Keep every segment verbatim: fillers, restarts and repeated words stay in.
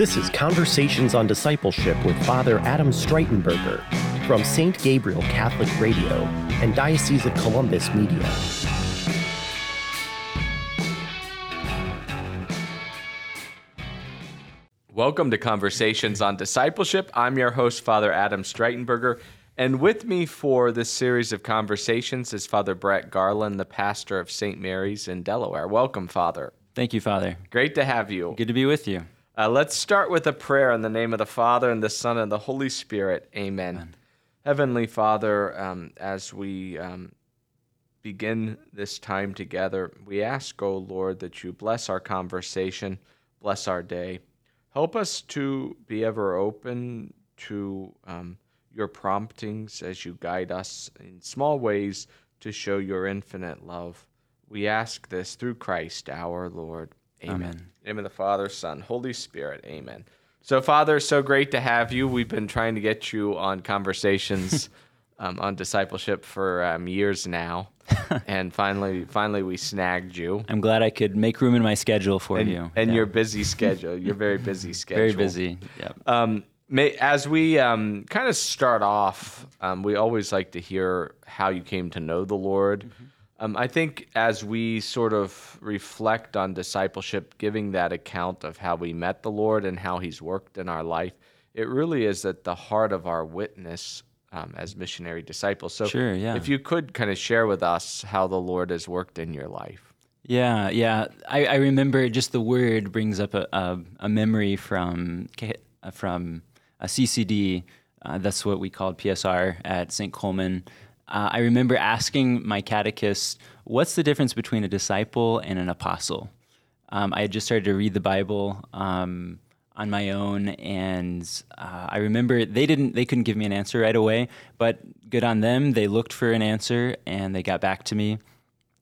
This is Conversations on Discipleship with Father Adam Streitenberger from Saint Gabriel Catholic Radio and Diocese of Columbus Media. Welcome to Conversations on Discipleship. I'm your host, Father Adam Streitenberger, and with me for this series of conversations is Father Brett Garland, the pastor of Saint Mary's in Delaware. Welcome, Father. Thank you, Father. Great to have you. Good to be with you. Uh, let's start with a prayer in the name of the Father, and the Son, and the Holy Spirit. Amen. Amen. Heavenly Father, um, as we um, begin this time together, we ask, O Lord, that you bless our conversation, bless our day. Help us to be ever open to um, your promptings as you guide us in small ways to show your infinite love. We ask this through Christ our Lord. Amen. Amen. In the name of the Father, Son, Holy Spirit. Amen. So, Father, so great to have you. We've been trying to get you on Conversations um, on Discipleship for um, years now, and finally, finally, we snagged you. I'm glad I could make room in my schedule for and, you and yeah. your busy schedule. Your very busy schedule. Very busy. Yeah. Um, may, as we um, kind of start off, um, we always like to hear how you came to know the Lord. Mm-hmm. Um, I think as we sort of reflect on discipleship, giving that account of how we met the Lord and how he's worked in our life, it really is at the heart of our witness um, as missionary disciples. So sure, yeah. If you could kind of share with us how the Lord has worked in your life. Yeah, yeah. I, I remember just the word brings up a, a, a memory from, from a C C D. Uh, that's what we called P S R at Saint Coleman. Uh, I remember asking my catechist, what's the difference between a disciple and an apostle? Um, I had just started to read the Bible um, on my own, and uh, I remember they didn't, they couldn't give me an answer right away, but good on them. They looked for an answer, and they got back to me,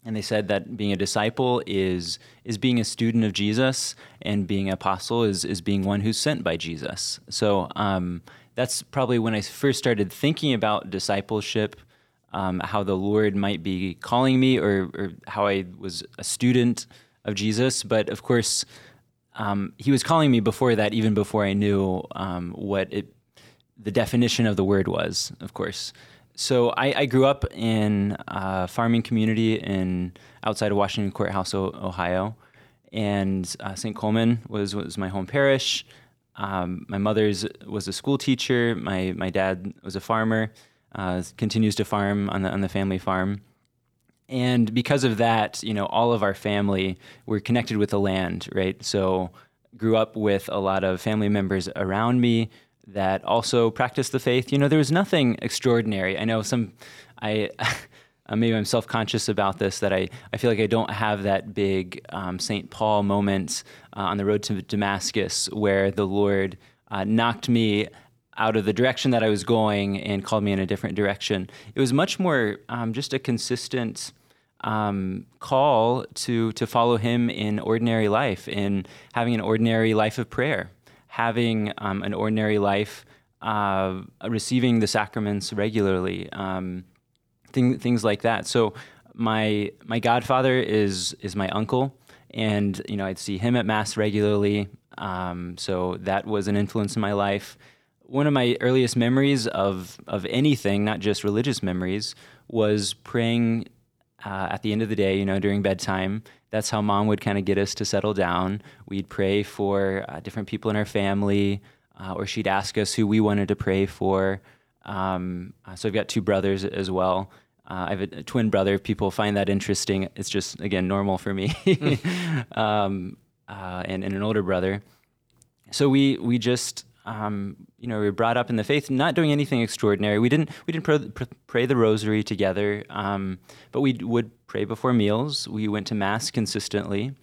and they said that being a disciple is is being a student of Jesus, and being an apostle is, is being one who's sent by Jesus. So um, that's probably when I first started thinking about discipleship, Um, how the Lord might be calling me, or, or how I was a student of Jesus. But of course, um, he was calling me before that, even before I knew um, what it, the definition of the word was, of course. So I, I grew up in a farming community in outside of Washington Courthouse, Ohio, and uh, Saint Coleman was, was my home parish. Um, my mother's was a school teacher. My, my dad was a farmer. Uh, continues to farm on the on the family farm, and because of that, you know, all of our family were connected with the land, right? So, grew up with a lot of family members around me that also practiced the faith. You know, there was nothing extraordinary. I know some, I maybe I'm self-conscious about this, that I, I feel like I don't have that big um, Saint Paul moment uh, on the road to Damascus where the Lord uh, knocked me out of the direction that I was going and called me in a different direction. It was much more um, just a consistent um, call to to follow him in ordinary life, in having an ordinary life of prayer, having um, an ordinary life, uh, receiving the sacraments regularly, um, thing, things like that. So my my godfather is is my uncle, and you know I'd see him at Mass regularly, um, so that was an influence in my life. One of my earliest memories of, of anything, not just religious memories, was praying uh, at the end of the day, you know, during bedtime. That's how Mom would kind of get us to settle down. We'd pray for uh, different people in our family, uh, or she'd ask us who we wanted to pray for. Um, so I've got two brothers as well. Uh, I have a, a twin brother. People find that interesting. It's just, again, normal for me. um, uh, and, and an older brother. So we, we just... Um, you know, we were brought up in the faith, not doing anything extraordinary. We didn't we didn't pr- pr- pray the rosary together, um, but we would pray before meals. We went to Mass consistently.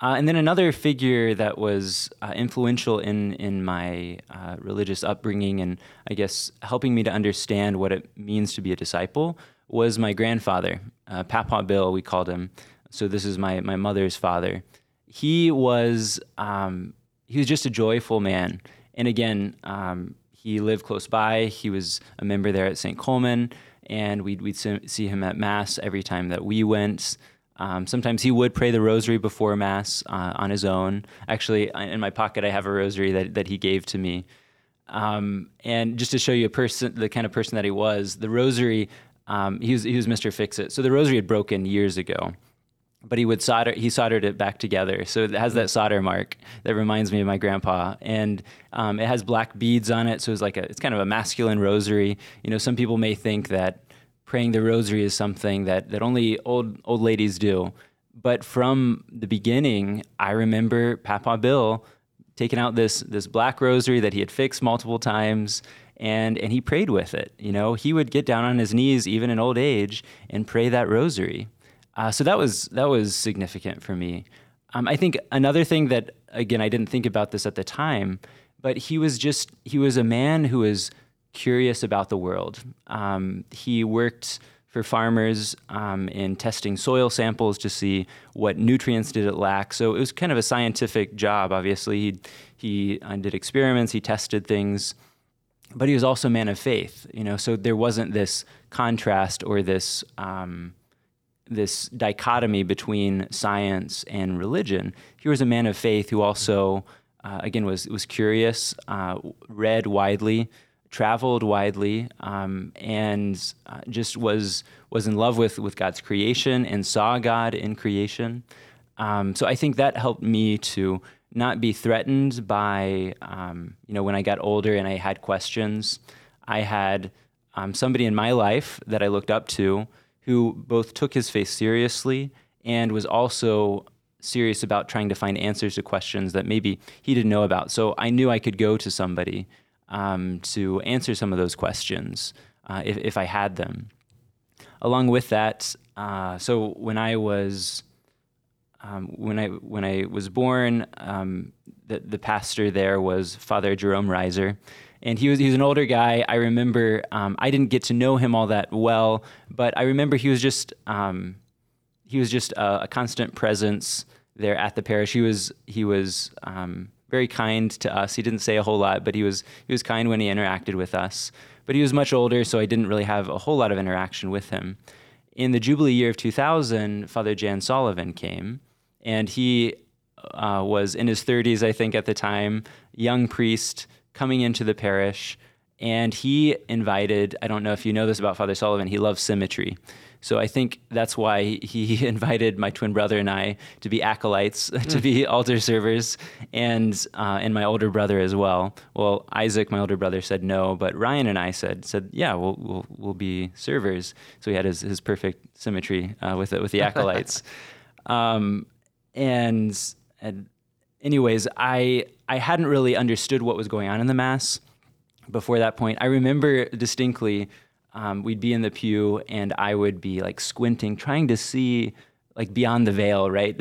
Uh, and then another figure that was uh, influential in, in my uh, religious upbringing and, I guess, helping me to understand what it means to be a disciple was my grandfather, uh, Papaw Bill, we called him. So this is my, my mother's father. He was um, he was just a joyful man. And again, um, he lived close by. He was a member there at Saint Coleman, and we'd, we'd see him at Mass every time that we went. Um, sometimes he would pray the rosary before Mass uh, on his own. Actually, in my pocket, I have a rosary that, that he gave to me. Um, and just to show you a person, the kind of person that he was, the rosary, um, he was, he was Mister Fix-It. So the rosary had broken years ago, but he would solder, he soldered it back together. So it has that solder mark that reminds me of my grandpa. And um, it has black beads on it. So it's like a, it's kind of a masculine rosary. You know, some people may think that praying the rosary is something that, that only old old ladies do. But from the beginning, I remember Papaw Bill taking out this this black rosary that he had fixed multiple times, and and he prayed with it. You know, he would get down on his knees, even in old age, and pray that rosary. Uh, so that was that was significant for me. Um, I think another thing that, again, I didn't think about this at the time, but he was just, he was a man who was curious about the world. Um, he worked for farmers um, in testing soil samples to see what nutrients did it lack. So it was kind of a scientific job, obviously. He, he uh, did experiments, he tested things, but he was also a man of faith, you know, so there wasn't this contrast or this... Um, this dichotomy between science and religion. He was a man of faith who also, uh, again, was was curious, uh, read widely, traveled widely, um, and uh, just was was in love with, with God's creation and saw God in creation. Um, so I think that helped me to not be threatened by, um, you know, when I got older and I had questions, I had um, somebody in my life that I looked up to who both took his faith seriously and was also serious about trying to find answers to questions that maybe he didn't know about. So I knew I could go to somebody um, to answer some of those questions uh, if, if I had them. Along with that, uh, so when I was um, when I when I was born, um, the the pastor there was Father Jerome Reiser. And he was he was an older guy. I remember um, I didn't get to know him all that well, but I remember he was just um, he was just a, a constant presence there at the parish. He was he was um, very kind to us. He didn't say a whole lot, but he was he was kind when he interacted with us. But he was much older, so I didn't really have a whole lot of interaction with him. In the Jubilee year of two thousand, Father Jan Sullivan came, and he uh, was in his thirties, I think, at the time, young priest, coming into the parish, and he invited, I don't know if you know this about Father Sullivan, he loves symmetry. So I think that's why he invited my twin brother and I to be acolytes, to be altar servers, and uh, and my older brother as well. Well, Isaac, my older brother, said no, but Ryan and I said, said yeah, we'll we'll, we'll be servers. So he had his, his perfect symmetry uh, with, it, with the acolytes. um, and, and anyways, I... I hadn't really understood what was going on in the Mass before that point. I remember distinctly um, we'd be in the pew and I would be like squinting, trying to see like beyond the veil, right?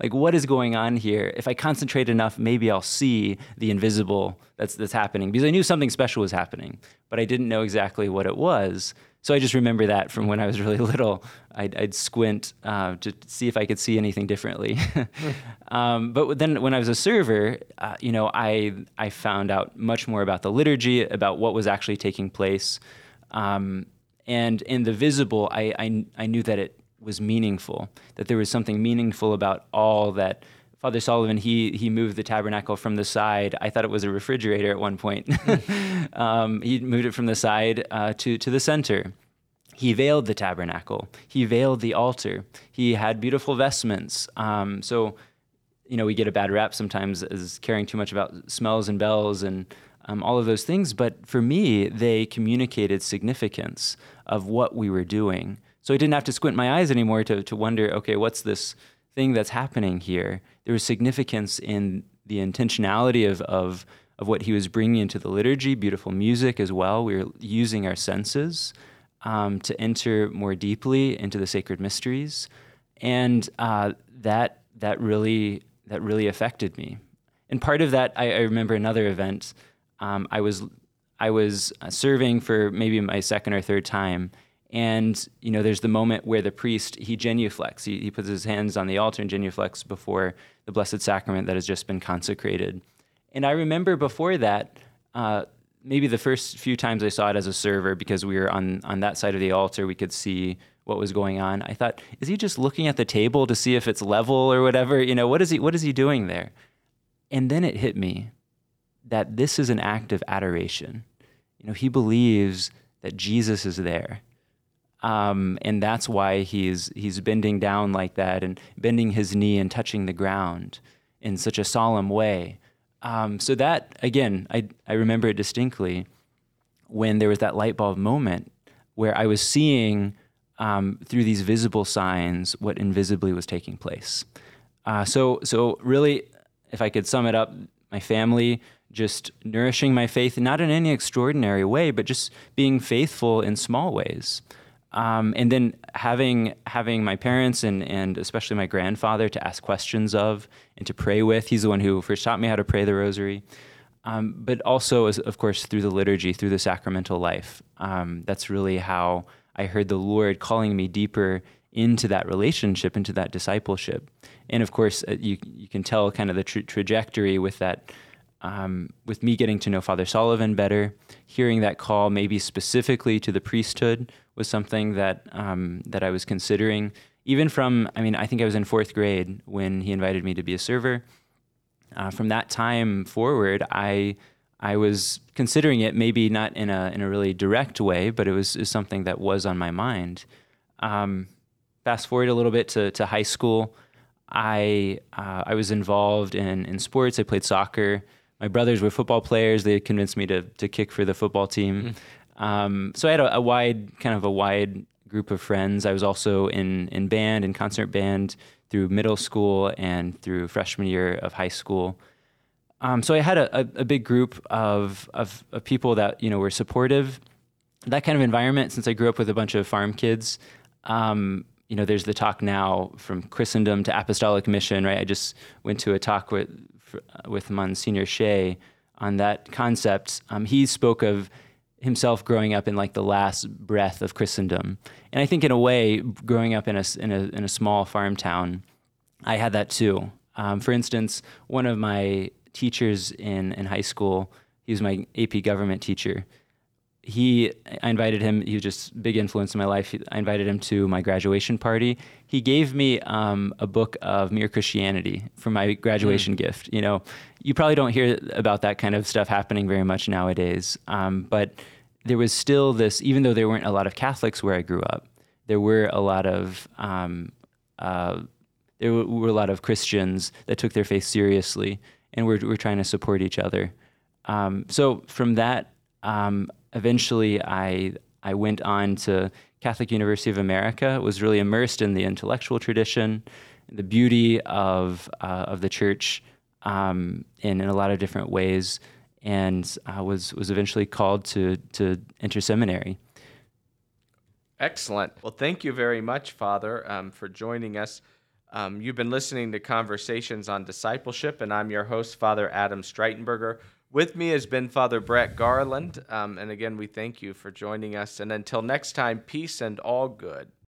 Like what is going on here? If I concentrate enough, maybe I'll see the invisible that's that's happening, because I knew something special was happening, but I didn't know exactly what it was. So I just remember that from when I was really little, I'd, I'd squint uh, to see if I could see anything differently. um, but then when I was a server, uh, you know, I I found out much more about the liturgy, about what was actually taking place. Um, and in the visible, I, I I knew that it was meaningful, that there was something meaningful about all that. Father Sullivan, he he moved the tabernacle from the side. I thought it was a refrigerator at one point. um, he moved it from the side uh, to, to the center. He veiled the tabernacle. He veiled the altar. He had beautiful vestments. Um, so, you know, we get a bad rap sometimes as caring too much about smells and bells and um, all of those things. But for me, they communicated significance of what we were doing. So I didn't have to squint my eyes anymore to to wonder, okay, what's this thing that's happening here? There was significance in the intentionality of, of of what he was bringing into the liturgy, beautiful music as well. We were using our senses um, to enter more deeply into the sacred mysteries, and uh, that that really that really affected me. And part of that, I, I remember another event. Um, I was I was serving for maybe my second or third time. And, you know, there's the moment where the priest, he genuflects. He, he puts his hands on the altar and genuflects before the Blessed Sacrament that has just been consecrated. And I remember before that, uh, maybe the first few times I saw it as a server, because we were on, on that side of the altar, we could see what was going on. I thought, is he just looking at the table to see if it's level or whatever? You know, what is he, what is he doing there? And then it hit me that this is an act of adoration. You know, he believes that Jesus is there. Um, and that's why he's he's bending down like that and bending his knee and touching the ground in such a solemn way. Um, so that, again, I, I remember it distinctly when there was that light bulb moment where I was seeing um, through these visible signs what invisibly was taking place. Uh, so so really, if I could sum it up, my family just nourishing my faith, not in any extraordinary way, but just being faithful in small ways. Um, and then having having my parents and, and especially my grandfather to ask questions of and to pray with. He's the one who first taught me how to pray the rosary. Um, but also, as, of course, through the liturgy, through the sacramental life. Um, that's really how I heard the Lord calling me deeper into that relationship, into that discipleship. And of course, you you can tell kind of the tra- trajectory with that, um, with me getting to know Father Sullivan better, hearing that call maybe specifically to the priesthood, was something that um, that I was considering, even from, I mean, I think I was in fourth grade when he invited me to be a server. Uh, from that time forward, I I was considering it, maybe not in a in a really direct way, but it was, it was something that was on my mind. Um, fast forward a little bit to, to high school, I uh, I was involved in, in sports. I played soccer. My brothers were football players. They convinced me to to kick for the football team. Mm. Um, so I had a, a wide, kind of a wide group of friends. I was also in, in band, in concert band through middle school and through freshman year of high school. Um, so I had a, a, a big group of, of, of people that, you know, were supportive. That kind of environment, since I grew up with a bunch of farm kids, um, you know, there's the talk now from Christendom to Apostolic Mission, right? I just went to a talk with, with Monsignor Shea on that concept. Um, he spoke of himself growing up in like the last breath of Christendom. And I think in a way, growing up in a, in a, in a small farm town, I had that too. Um, for instance, one of my teachers in, in high school, he was my A P government teacher. He, I invited him, he was just big influence in my life. I invited him to my graduation party. He gave me um, a book of Mere Christianity for my graduation mm. gift. You know, you probably don't hear about that kind of stuff happening very much nowadays. Um, but there was still this, even though there weren't a lot of Catholics where I grew up, there were a lot of um, uh, there were a lot of Christians that took their faith seriously and were were trying to support each other. Um, so from that. Um, Eventually, I I went on to Catholic University of America, was really immersed in the intellectual tradition, the beauty of uh, of the church um, in, in a lot of different ways, and uh, was was eventually called to, to enter seminary. Excellent. Well, thank you very much, Father, um, for joining us. Um, you've been listening to Conversations on Discipleship, and I'm your host, Father Adam Streitenberger. With me has been Father Brett Garland, um, and again, we thank you for joining us. And until next time, peace and all good.